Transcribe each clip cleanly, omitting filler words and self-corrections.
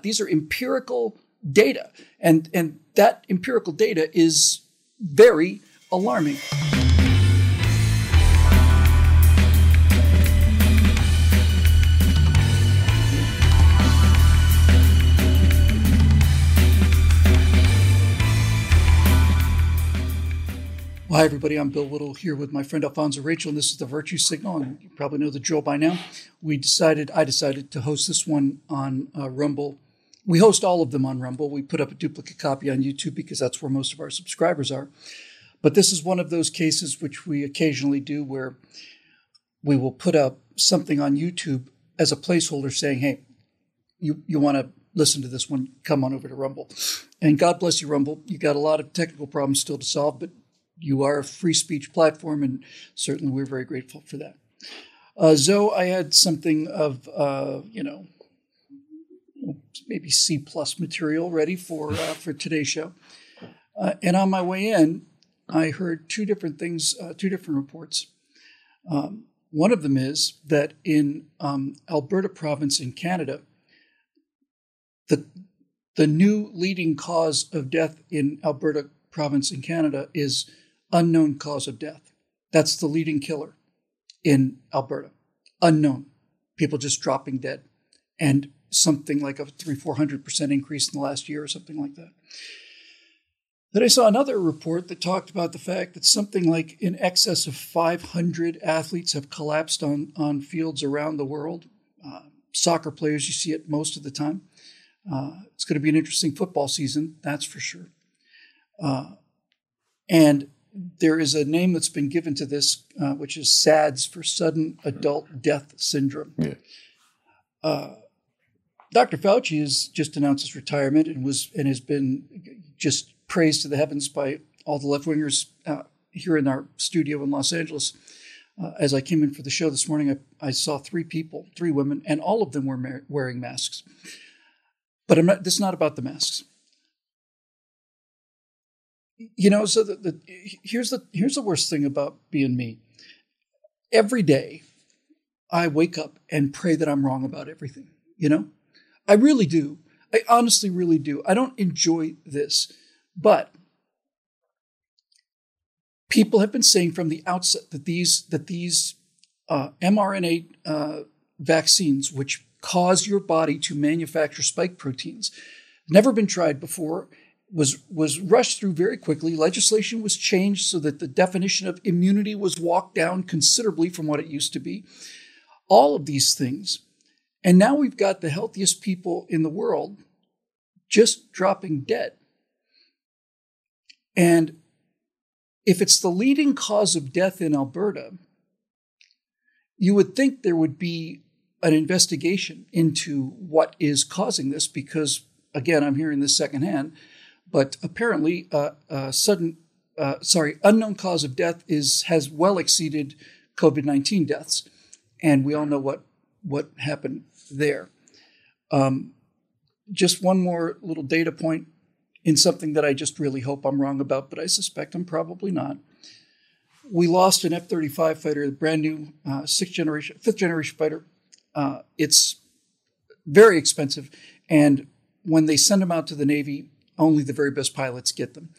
These are empirical data, and that empirical data is very alarming. Hi, everybody. I'm Bill Whittle here with my friend Alfonso Rachel, and this is The Virtue Signal, and you probably know the drill by now. I decided to host this one on Rumble. We host all of them on Rumble. We put up a duplicate copy on YouTube because that's where most of our subscribers are. But this is one of those cases which we occasionally do where we will put up something on YouTube as a placeholder saying, hey, you want to listen to this one, come on over to Rumble. And God bless you, Rumble. You got a lot of technical problems still to solve, but you are a free speech platform, and certainly we're very grateful for that. Zoe, I had something of, maybe C+ material ready for today's show. And on my way in, I heard two different reports. One of them is that in Alberta province in Canada, the new leading cause of death in Alberta province in Canada is unknown cause of death. That's the leading killer in Alberta. Unknown. People just dropping dead. And something like a 300-400% increase in the last year or something like that. Then I saw another report that talked about the fact that something like in excess of 500 athletes have collapsed on fields around the world. Soccer players, you see it most of the time. It's going to be an interesting football season, that's for sure. And there is a name that's been given to this, which is SADS, for sudden adult death syndrome. Yeah. Dr. Fauci has just announced his retirement and has been just praised to the heavens by all the left-wingers here in our studio in Los Angeles. As I came in for the show this morning, I saw three women, and all of them were wearing masks. But this is not about the masks. You know, so here's the worst thing about being me. Every day I wake up and pray that I'm wrong about everything, you know? I really do. I honestly really do. I don't enjoy this. But people have been saying from the outset that these mRNA vaccines, which cause your body to manufacture spike proteins, never been tried before, was rushed through very quickly. Legislation was changed so that the definition of immunity was walked down considerably from what it used to be. All of these things. And now we've got the healthiest people in the world just dropping dead. And if it's the leading cause of death in Alberta, you would think there would be an investigation into what is causing this because, again, I'm hearing this secondhand, but apparently unknown cause of death has well exceeded COVID-19 deaths. And we all know what happened there. Just one more little data point in something that I just really hope I'm wrong about, but I suspect I'm probably not. We lost an F-35 fighter, a brand new fifth generation fighter. It's very expensive. And when they send them out to the Navy, only the very best pilots get them.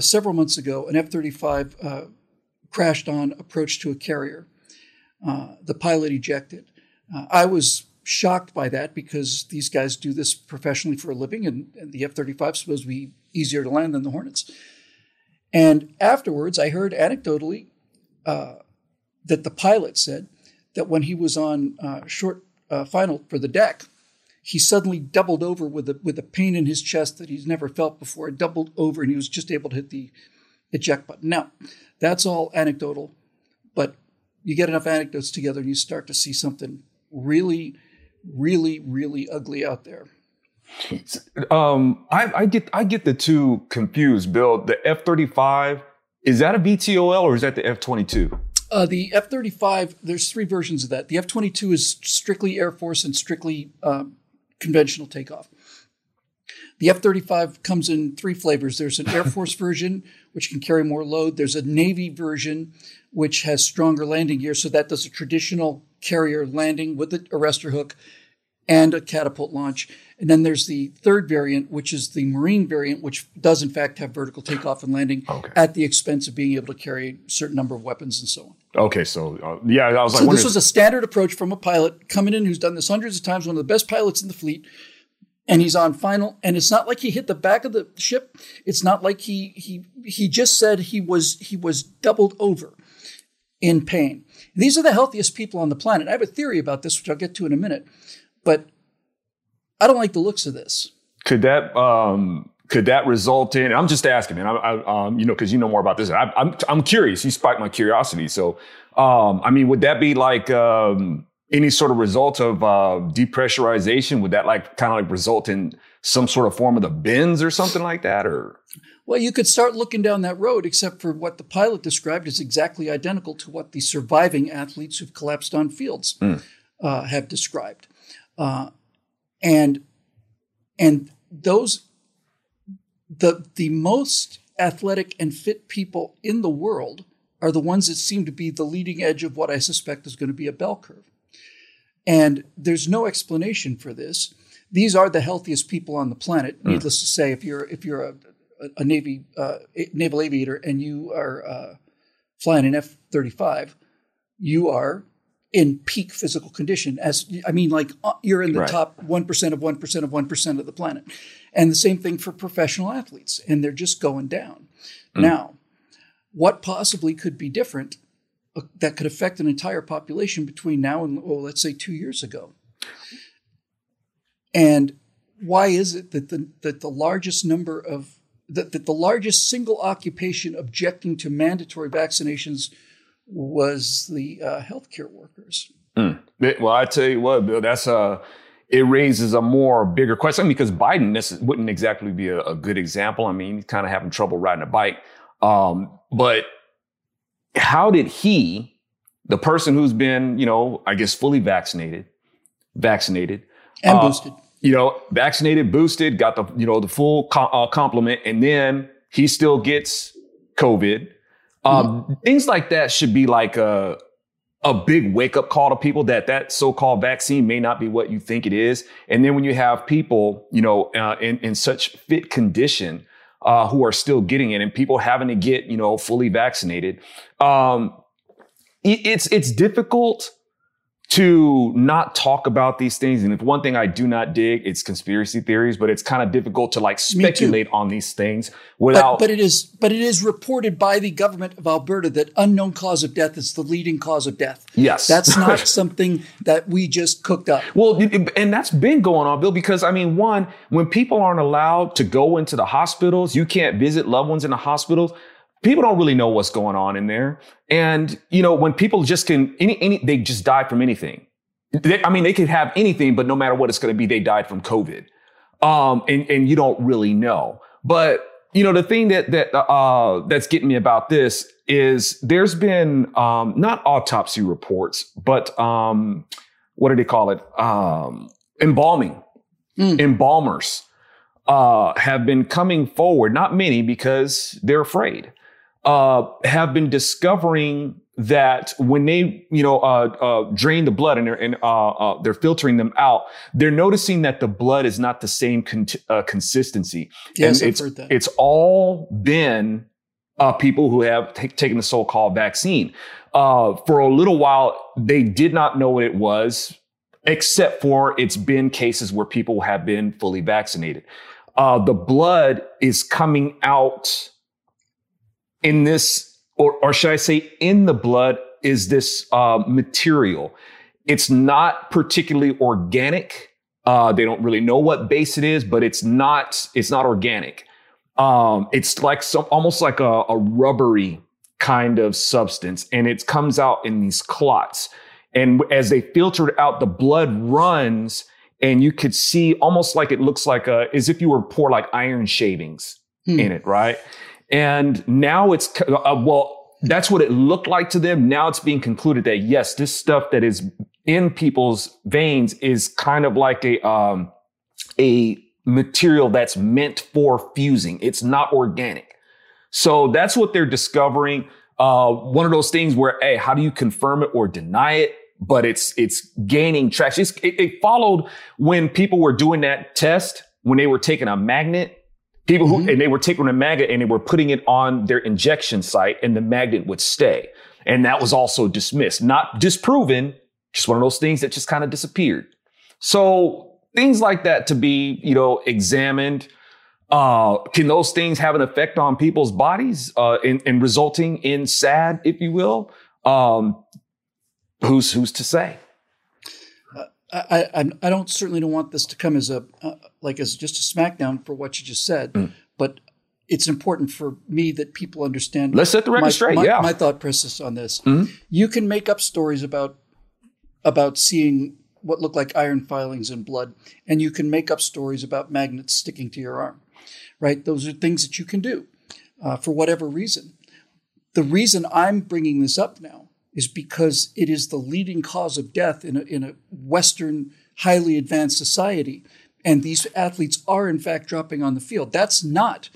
Several months ago, an F-35 crashed on approach to a carrier. The pilot ejected. I was shocked by that because these guys do this professionally for a living, and the F-35 is supposed to be easier to land than the Hornets. And afterwards, I heard anecdotally that the pilot said that when he was on short final for the deck, he suddenly doubled over with a pain in his chest that he's never felt before. It doubled over, and he was just able to hit the eject button. Now, that's all anecdotal, but you get enough anecdotes together, and you start to see something really, really, really ugly out there. I get the two confused, Bill. The F-35, is that a VTOL or is that the F-22? The F-35, there's three versions of that. The F-22 is strictly Air Force and strictly conventional takeoff. The F-35 comes in three flavors. There's an Air Force version, which can carry more load. There's a Navy version, which has stronger landing gear. So that does a traditional carrier landing with an arrestor hook and a catapult launch. And then there's the third variant, which is the marine variant, which does in fact have vertical takeoff and landing at the expense of being able to carry a certain number of weapons and so on. Okay, so yeah, I was like, so this was a standard approach from a pilot coming in who's done this hundreds of times, one of the best pilots in the fleet, and he's on final. And it's not like he hit the back of the ship. It's not like he just said he was doubled over in pain. And these are the healthiest people on the planet. I have a theory about this, which I'll get to in a minute, but I don't like the looks of this. Could that result in? I'm just asking, man. I you know, because you know more about this. I'm curious. You spiked my curiosity. So, I mean, would that be like any sort of result of depressurization? Would that kind of result in some sort of form of the bends or something like that? Or well, you could start looking down that road. Except for what the pilot described is exactly identical to what the surviving athletes who've collapsed on fields have described, and those. The most athletic and fit people in the world are the ones that seem to be the leading edge of what I suspect is going to be a bell curve. And there's no explanation for this. These are the healthiest people on the planet. Needless to say, if you're a Navy naval aviator and you are flying an F-35, you are in peak physical condition. You're in the top 1% of 1% of 1% of the planet. And the same thing for professional athletes, and they're just going down. Now, what possibly could be different that could affect an entire population between now and, let's say 2 years ago? And why is it that the largest number of that the largest single occupation objecting to mandatory vaccinations was the healthcare workers? Well, I tell you what, Bill, that's it raises a bigger question because Biden wouldn't exactly be a good example. I mean, he's kind of having trouble riding a bike. But how did he, the person who's been, I guess, fully vaccinated and boosted, boosted, got the, the full complement, and then he still gets COVID. Things like that should be like a big wake-up call to people that so-called vaccine may not be what you think it is. And then when you have people, in such fit condition who are still getting it and people having to get, fully vaccinated, it's difficult to not talk about these things. And if one thing I do not dig, it's conspiracy theories, but it's kind of difficult to speculate on these things without. But it is reported by the government of Alberta that unknown cause of death is the leading cause of death. Yes. That's not something that we just cooked up. Well, and that's been going on, Bill, because one, when people aren't allowed to go into the hospitals, you can't visit loved ones in the hospitals. People don't really know what's going on in there. And, when people just they just die from anything. They could have anything, but no matter what it's going to be, they died from COVID. And you don't really know. But, the thing that's getting me about this is there's been not autopsy reports, but what do they call it? Embalming. Embalmers have been coming forward. Not many because they're afraid. Have been discovering that when they, drain the blood and they're filtering them out, they're noticing that the blood is not the same consistency. Yes, and I've heard that. It's all been people who have taken the so-called vaccine. For a little while, they did not know what it was, except for it's been cases where people have been fully vaccinated. The blood is coming out. In this, or should I say in the blood, is this material. It's not particularly organic. They don't really know what base it is, but it's not organic. It's like almost like a rubbery kind of substance, and it comes out in these clots. And as they filter it out, the blood runs, and you could see almost like it looks like as if you were pour like iron shavings in it, right? And now it's, that's what it looked like to them. Now it's being concluded that, yes, this stuff that is in people's veins is kind of like a material that's meant for fusing. It's not organic. So that's what they're discovering. One of those things where, hey, how do you confirm it or deny it? but it's gaining traction. It followed when people were doing that test, when they were taking a magnet, people who, and they were taking a magnet and they were putting it on their injection site and the magnet would stay. And that was also dismissed, not disproven, just one of those things that just kind of disappeared. So things like that to be, you know, examined. Can those things have an effect on people's bodies and resulting in SAD, if you will? Who's to say? I don't certainly don't want this to come as just a smackdown for what you just said, but it's important for me that people understand. Let's set the record straight. My thought process on this. You can make up stories about seeing what look like iron filings in blood, and you can make up stories about magnets sticking to your arm, right? Those are things that you can do for whatever reason. The reason I'm bringing this up now is because it is the leading cause of death in a Western, highly advanced society. And these athletes are, in fact, dropping on the field. That's not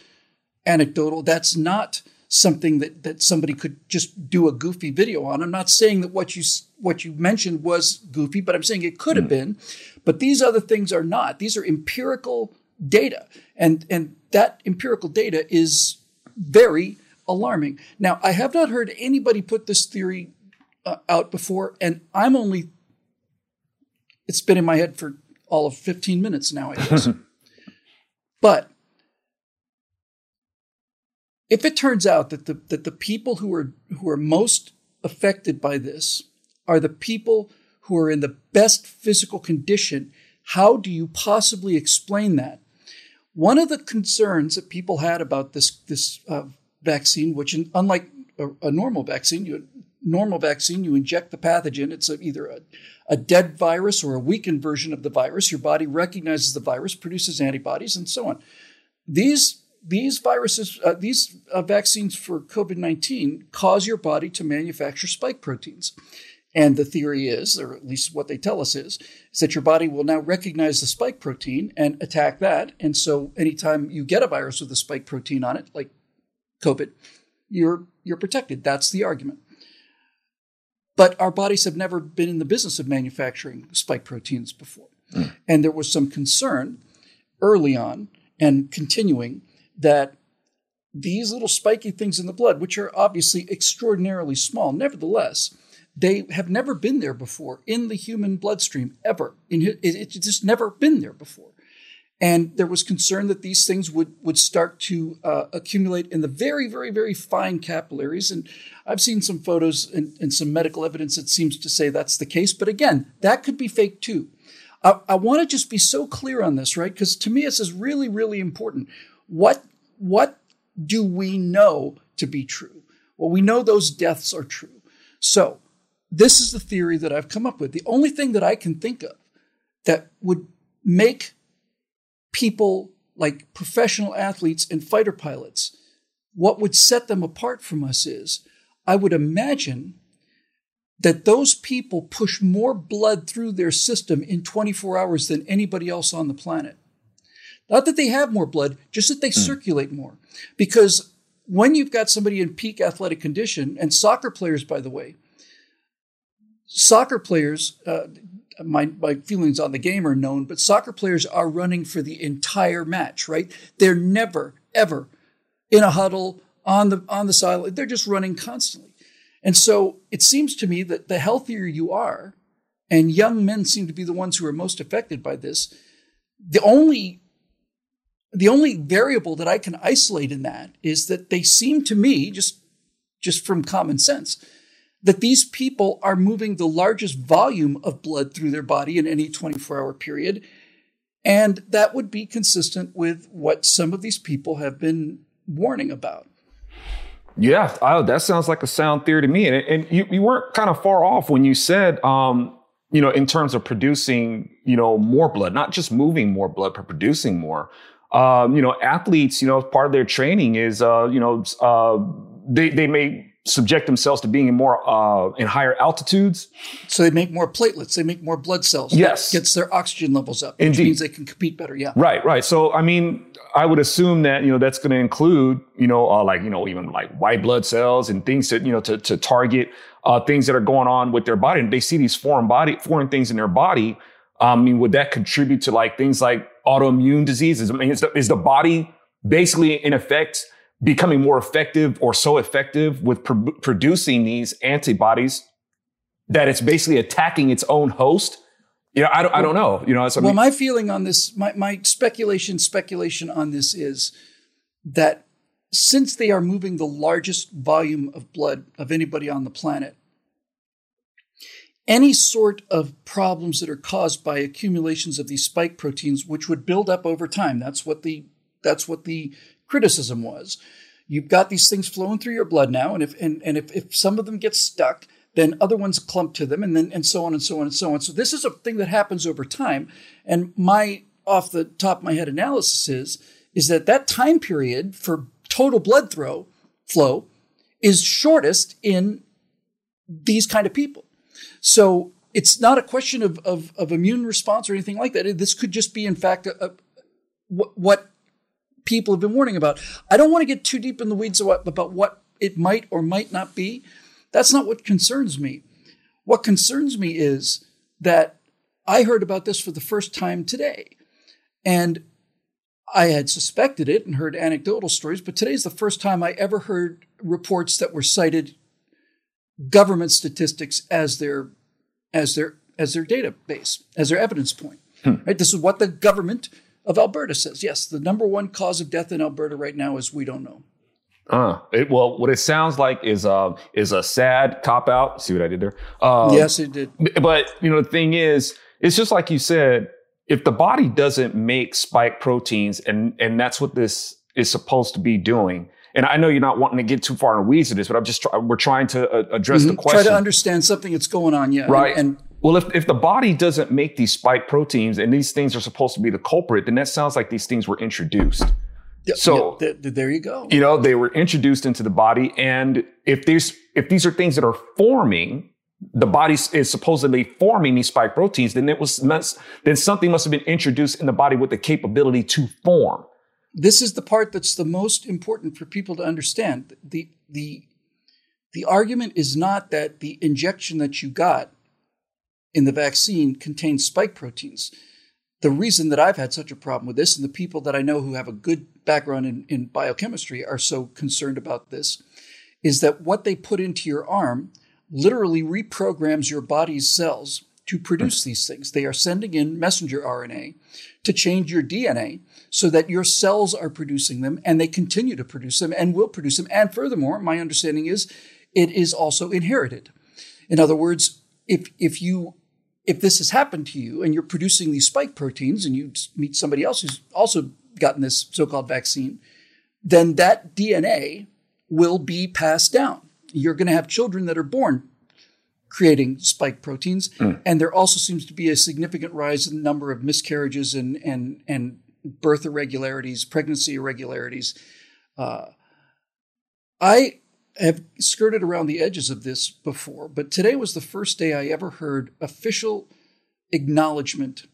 anecdotal. That's not something that somebody could just do a goofy video on. I'm not saying that what you mentioned was goofy, but I'm saying it could have been. But these other things are not. These are empirical data. And that empirical data is very alarming. Now, I have not heard anybody put this theory out before, and it's been in my head for all of 15 minutes now, I guess. But if it turns out that the people who are most affected by this are the people who are in the best physical condition, how do you possibly explain that? One of the concerns that people had about this vaccine, which unlike a normal vaccine, you inject the pathogen. It's either a dead virus or a weakened version of the virus. Your body recognizes the virus, produces antibodies, and so on. These vaccines for COVID-19 cause your body to manufacture spike proteins. And the theory is, or at least what they tell us is that your body will now recognize the spike protein and attack that. And so anytime you get a virus with a spike protein on it, like COVID, you're protected. That's the argument. But our bodies have never been in the business of manufacturing spike proteins before. And there was some concern early on and continuing that these little spiky things in the blood, which are obviously extraordinarily small, nevertheless, they have never been there before in the human bloodstream, ever. It's just never been there before. And there was concern that these things would start to accumulate in the very, very, very fine capillaries. And I've seen some photos and some medical evidence that seems to say that's the case. But again, that could be fake too. I want to just be so clear on this, right? Because to me, this is really, really important. What do we know to be true? Well, we know those deaths are true. So this is the theory that I've come up with. The only thing that I can think of that would make people like professional athletes and fighter pilots, what would set them apart from us is, I would imagine that those people push more blood through their system in 24 hours than anybody else on the planet. Not that they have more blood, just that they circulate more. Because when you've got somebody in peak athletic condition, and soccer players, my feelings on the game are known, but soccer players are running for the entire match, right? They're never, ever in a huddle on the sideline. They're just running constantly. And so it seems to me that the healthier you are, and young men seem to be the ones who are most affected by this, the only variable that I can isolate in that is that they seem to me, just from common sense, that these people are moving the largest volume of blood through their body in any 24-hour period. And that would be consistent with what some of these people have been warning about. Yeah, that sounds like a sound theory to me. And you weren't kind of far off when you said, in terms of producing, more blood, not just moving more blood, but producing more. Athletes, part of their training is, they may subject themselves to being in higher altitudes. So they make more platelets. They make more blood cells. Yes. That gets their oxygen levels up, which means they can compete better. Yeah. Right, right. So, I mean, I would assume that, that's going to include, even like white blood cells and things that, to target things that are going on with their body. And they see these foreign things in their body. I mean, would that contribute to like things like autoimmune diseases? I mean, is the body basically in effect becoming more effective or so effective with producing these antibodies that it's basically attacking its own host? I don't know. My feeling on this, my speculation on this is that since they are moving the largest volume of blood of anybody on the planet, any sort of problems that are caused by accumulations of these spike proteins, which would build up over time, that's what the criticism was. You've got these things flowing through your blood now, and if some of them get stuck, then other ones clump to them, and so on and so on and so on. So this is a thing that happens over time. And my off the top of my head analysis is that time period for total blood flow is shortest in these kind of people. So it's not a question of immune response or anything like that. This could just be, in fact, what people have been warning about. I don't want to get too deep in the weeds about what it might or might not be. That's not what concerns me. What concerns me is that I heard about this for the first time today. And I had suspected it and heard anecdotal stories, but today's the first time I ever heard reports that were cited government statistics as their database, as their evidence point. Right? This is what the government of Alberta says. Yes, the number one cause of death in Alberta right now is we don't know. What it sounds like is a sad cop out. See what I did there? Yes, it did. But the thing is, it's just like you said. If the body doesn't make spike proteins, and that's what this is supposed to be doing. And I know you're not wanting to get too far in the weeds of this, but we're trying to address the question. Try to understand something that's going on, yeah. Right. And well, if the body doesn't make these spike proteins and these things are supposed to be the culprit, then that sounds like these things were introduced. So there you go. They were introduced into the body. And if these are things that are forming, the body is supposedly forming these spike proteins, then something must have been introduced in the body with the capability to form. This is the part that's the most important for people to understand. The argument is not that the injection that you got in the vaccine contains spike proteins. The reason that I've had such a problem with this, and the people that I know who have a good background in biochemistry are so concerned about this, is that what they put into your arm literally reprograms your body's cells to produce these things. They are sending in messenger RNA to change your DNA so that your cells are producing them, and they continue to produce them and will produce them. And furthermore, my understanding is it is also inherited. In other words, if this has happened to you and you're producing these spike proteins and you meet somebody else who's also gotten this so-called vaccine, then that DNA will be passed down. You're going to have children that are born creating spike proteins. And there also seems to be a significant rise in the number of miscarriages and birth irregularities, pregnancy irregularities. I have skirted around the edges of this before, but today was the first day I ever heard official acknowledgement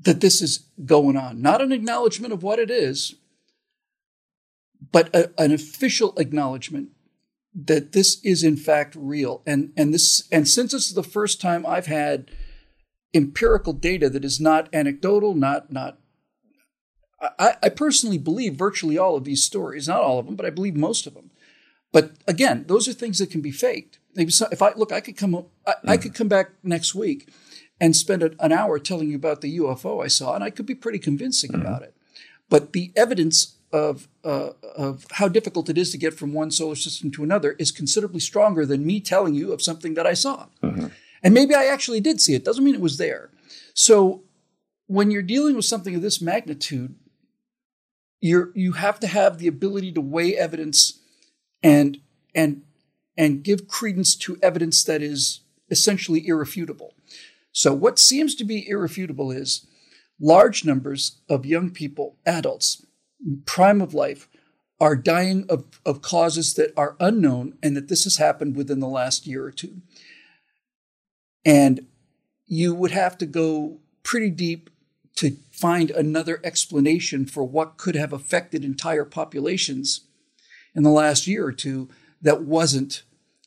that this is going on. Not an acknowledgement of what it is, but an official acknowledgement that this is in fact real. And since it's the first time I've had empirical data that is not anecdotal, I personally believe virtually all of these stories, not all of them, but I believe most of them. But again, those are things that can be faked. If I could come back next week and spend an hour telling you about the UFO I saw, and I could be pretty convincing about it. But the evidence of how difficult it is to get from one solar system to another is considerably stronger than me telling you of something that I saw. And maybe I actually did see it. Doesn't mean it was there. So when you're dealing with something of this magnitude, you have to have the ability to weigh evidence and give credence to evidence that is essentially irrefutable. So what seems to be irrefutable is large numbers of young people, adults, prime of life, are dying of causes that are unknown, and that this has happened within the last year or two. And you would have to go pretty deep to find another explanation for what could have affected entire populations in the last year or two that wasn't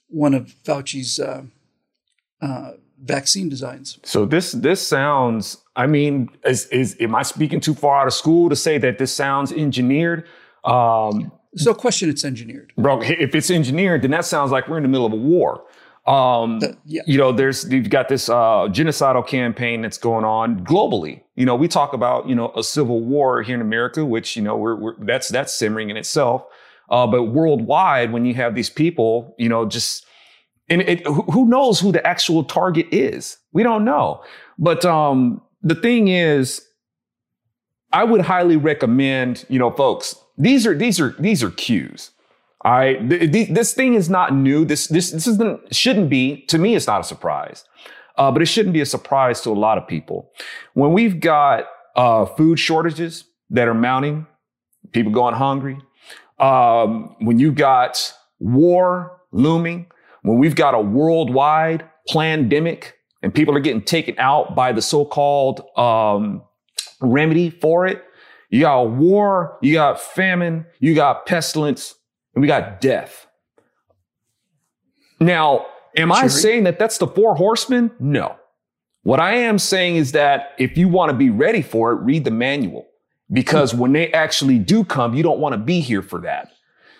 one of Fauci's vaccine designs. So this sounds, I mean, am I speaking too far out of school to say that this sounds engineered? There's no question it's engineered. Bro, if it's engineered, then that sounds like we're in the middle of a war. You know, you've got this genocidal campaign that's going on globally. You know, we talk about, you know, a civil war here in America, which, you know, that's simmering in itself. But worldwide, when you have these people, you know, just, and who knows who the actual target is? We don't know. But the thing is, I would highly recommend, you know, folks, these are cues. All right. This thing is not new. This shouldn't be, to me, it's not a surprise, but it shouldn't be a surprise to a lot of people. When we've got food shortages that are mounting, people going hungry, when you've got war looming, when we've got a worldwide pandemic and people are getting taken out by the so-called remedy for it, you got war, you got famine, you got pestilence. And we got death. Now, am I saying that that's the four horsemen? No. What I am saying is that if you want to be ready for it, read the manual. Because when they actually do come, you don't want to be here for that.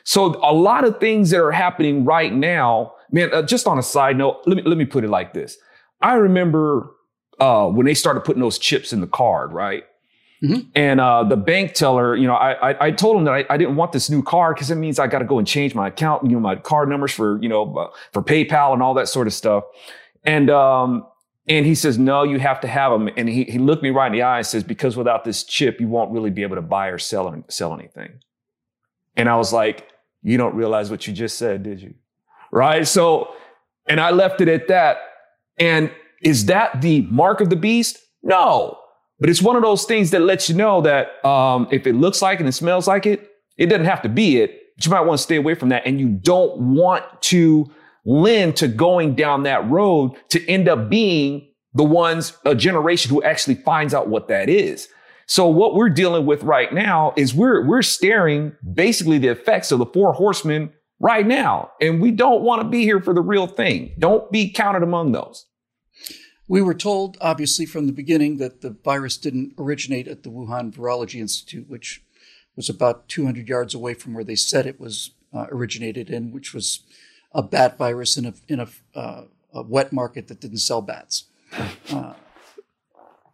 So a lot of things that are happening right now, man, just on a side note, let me put it like this. I remember when they started putting those chips in the card, right? Mm-hmm. And the bank teller, you know, I told him that I didn't want this new card because it means I got to go and change my account, you know, my card numbers for, you know, for PayPal and all that sort of stuff. And he says, no, you have to have them. And he looked me right in the eye and says, because without this chip, you won't really be able to buy or sell anything. And I was like, you don't realize what you just said, did you? Right. So, and I left it at that. And is that the mark of the beast? No. But it's one of those things that lets you know that if it looks like and it smells like it, it doesn't have to be it. But you might want to stay away from that. And you don't want to lend to going down that road to end up being the ones, a generation who actually finds out what that is. So what we're dealing with right now is we're staring basically the effects of the four horsemen right now. And we don't want to be here for the real thing. Don't be counted among those. We were told, obviously, from the beginning that the virus didn't originate at the Wuhan Virology Institute, which was about 200 yards away from where they said it was originated in, which was a bat virus in a wet market that didn't sell bats.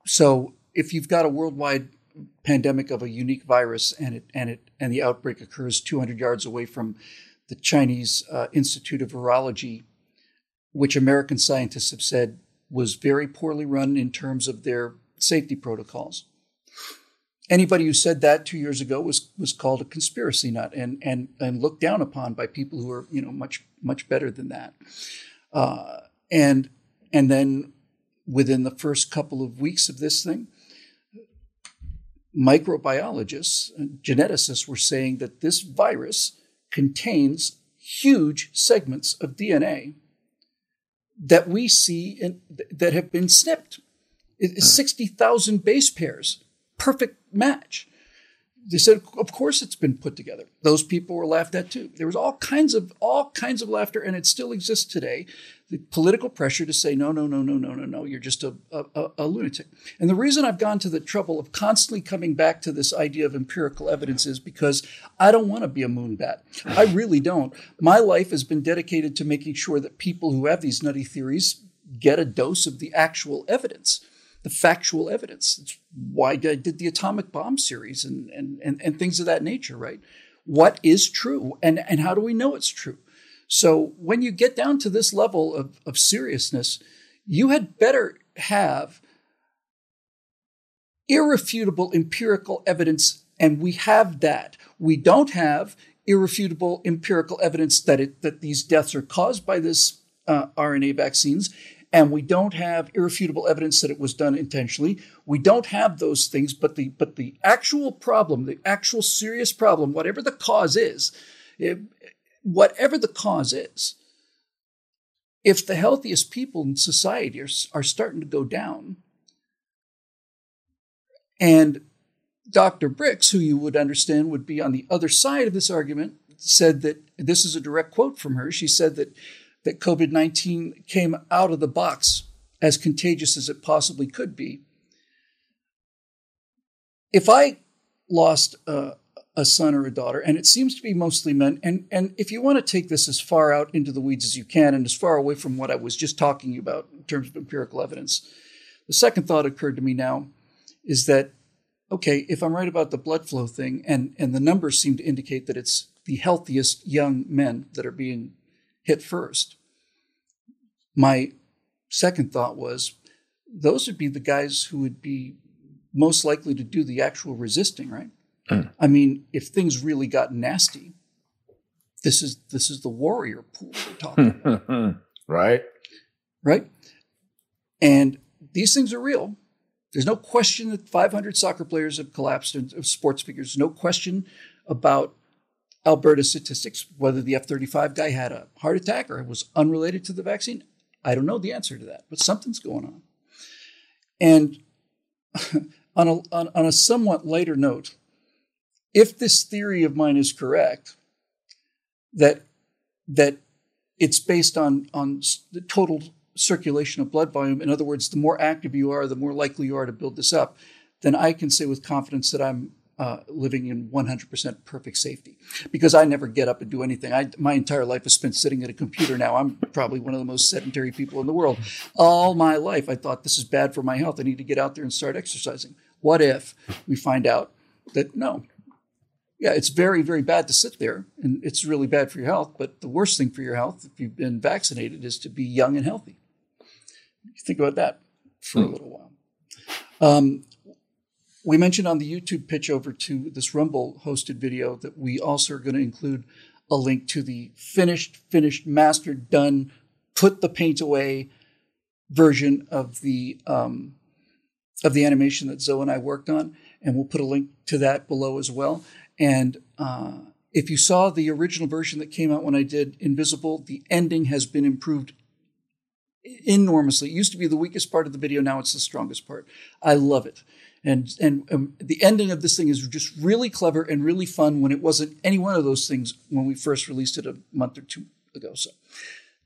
So if you've got a worldwide pandemic of a unique virus and the outbreak occurs 200 yards away from the Chinese Institute of Virology, which American scientists have said was very poorly run in terms of their safety protocols. Anybody who said that 2 years ago was called a conspiracy nut and looked down upon by people who are, you know, much better than that. And then within the first couple of weeks of this thing, microbiologists and geneticists were saying that this virus contains huge segments of DNA that we see that have been snipped. It's 60,000 base pairs, perfect match. They said, of course it's been put together. Those people were laughed at too. There was all kinds of laughter, and it still exists today. The political pressure to say, no, you're just a lunatic. And the reason I've gone to the trouble of constantly coming back to this idea of empirical evidence is because I don't want to be a moonbat. I really don't. My life has been dedicated to making sure that people who have these nutty theories get a dose of the actual evidence. The factual evidence. It's why I did the atomic bomb series and things of that nature, right? What is true and how do we know it's true? So when you get down to this level of seriousness, you had better have irrefutable empirical evidence, and we have that. We don't have irrefutable empirical evidence that these deaths are caused by this RNA vaccines. and we don't have irrefutable evidence that it was done intentionally. We don't have those things, but the actual problem, the actual serious problem, whatever the cause is, if the healthiest people in society are starting to go down, and Dr. Bricks, who you would understand would be on the other side of this argument, said that, this is a direct quote from her, she said that COVID-19 came out of the box as contagious as it possibly could be. If I lost a son or a daughter, and it seems to be mostly men, and if you want to take this as far out into the weeds as you can and as far away from what I was just talking about in terms of empirical evidence, the second thought occurred to me now is that, okay, if I'm right about the blood flow thing, and the numbers seem to indicate that it's the healthiest young men that are being hit first, my second thought was those would be the guys who would be most likely to do the actual resisting, right? Mm. I mean, if things really got nasty, this is the warrior pool we're talking about. Right. Right. And these things are real. There's no question that 500 soccer players have collapsed and sports figures. No question about Alberta statistics, whether the F-35 guy had a heart attack or it was unrelated to the vaccine. I don't know the answer to that, but something's going on. And on a somewhat lighter note, if this theory of mine is correct, that it's based on the total circulation of blood volume, in other words, the more active you are, the more likely you are to build this up, then I can say with confidence that I'm living in 100% perfect safety, because I never get up and do anything. My entire life has spent sitting at a computer now. I'm probably one of the most sedentary people in the world. All my life, I thought this is bad for my health. I need to get out there and start exercising. What if we find out that no? Yeah, it's very, very bad to sit there, and it's really bad for your health. But the worst thing for your health, if you've been vaccinated, is to be young and healthy. Think about that for a little while. We mentioned on the YouTube pitch over to this Rumble hosted video that we also are going to include a link to the finished, mastered, done, put the paint away version of the animation that Zoe and I worked on. And we'll put a link to that below as well. And if you saw the original version that came out when I did Invisible, the ending has been improved enormously. It used to be the weakest part of the video. Now it's the strongest part. I love it. And the ending of this thing is just really clever and really fun, when it wasn't any one of those things when we first released it a month or two ago. So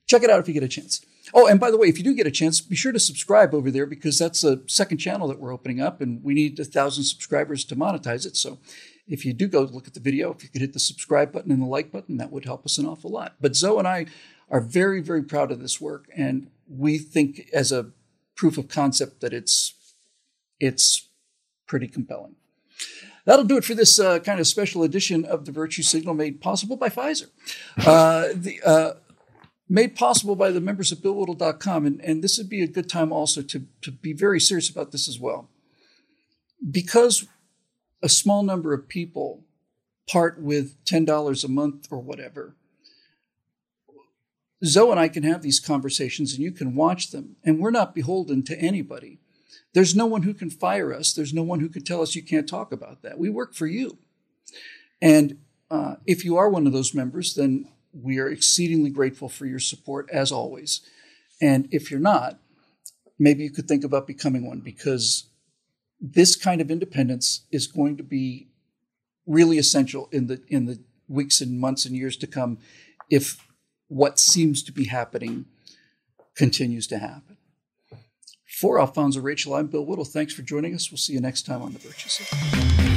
check it out if you get a chance. Oh, and by the way, if you do get a chance, be sure to subscribe over there, because that's a second channel that we're opening up, and we need 1,000 subscribers to monetize it. So if you do go look at the video, if you could hit the subscribe button and the like button, that would help us an awful lot. But Zoe and I are very, very proud of this work, and we think as a proof of concept that it's pretty compelling. That'll do it for this kind of special edition of The Virtue Signal, made possible by Pfizer. Made possible by the members of BillWittle.com. And this would be a good time also to be very serious about this as well. Because a small number of people part with $10 a month or whatever, Zoe and I can have these conversations and you can watch them, and we're not beholden to anybody. There's no one who can fire us. There's no one who can tell us you can't talk about that. We work for you. And if you are one of those members, then we are exceedingly grateful for your support, as always. And if you're not, maybe you could think about becoming one, because this kind of independence is going to be really essential in the weeks and months and years to come, if what seems to be happening continues to happen. For Alfonso Rachel, I'm Bill Whittle. Thanks for joining us. We'll see you next time on The Virtue City.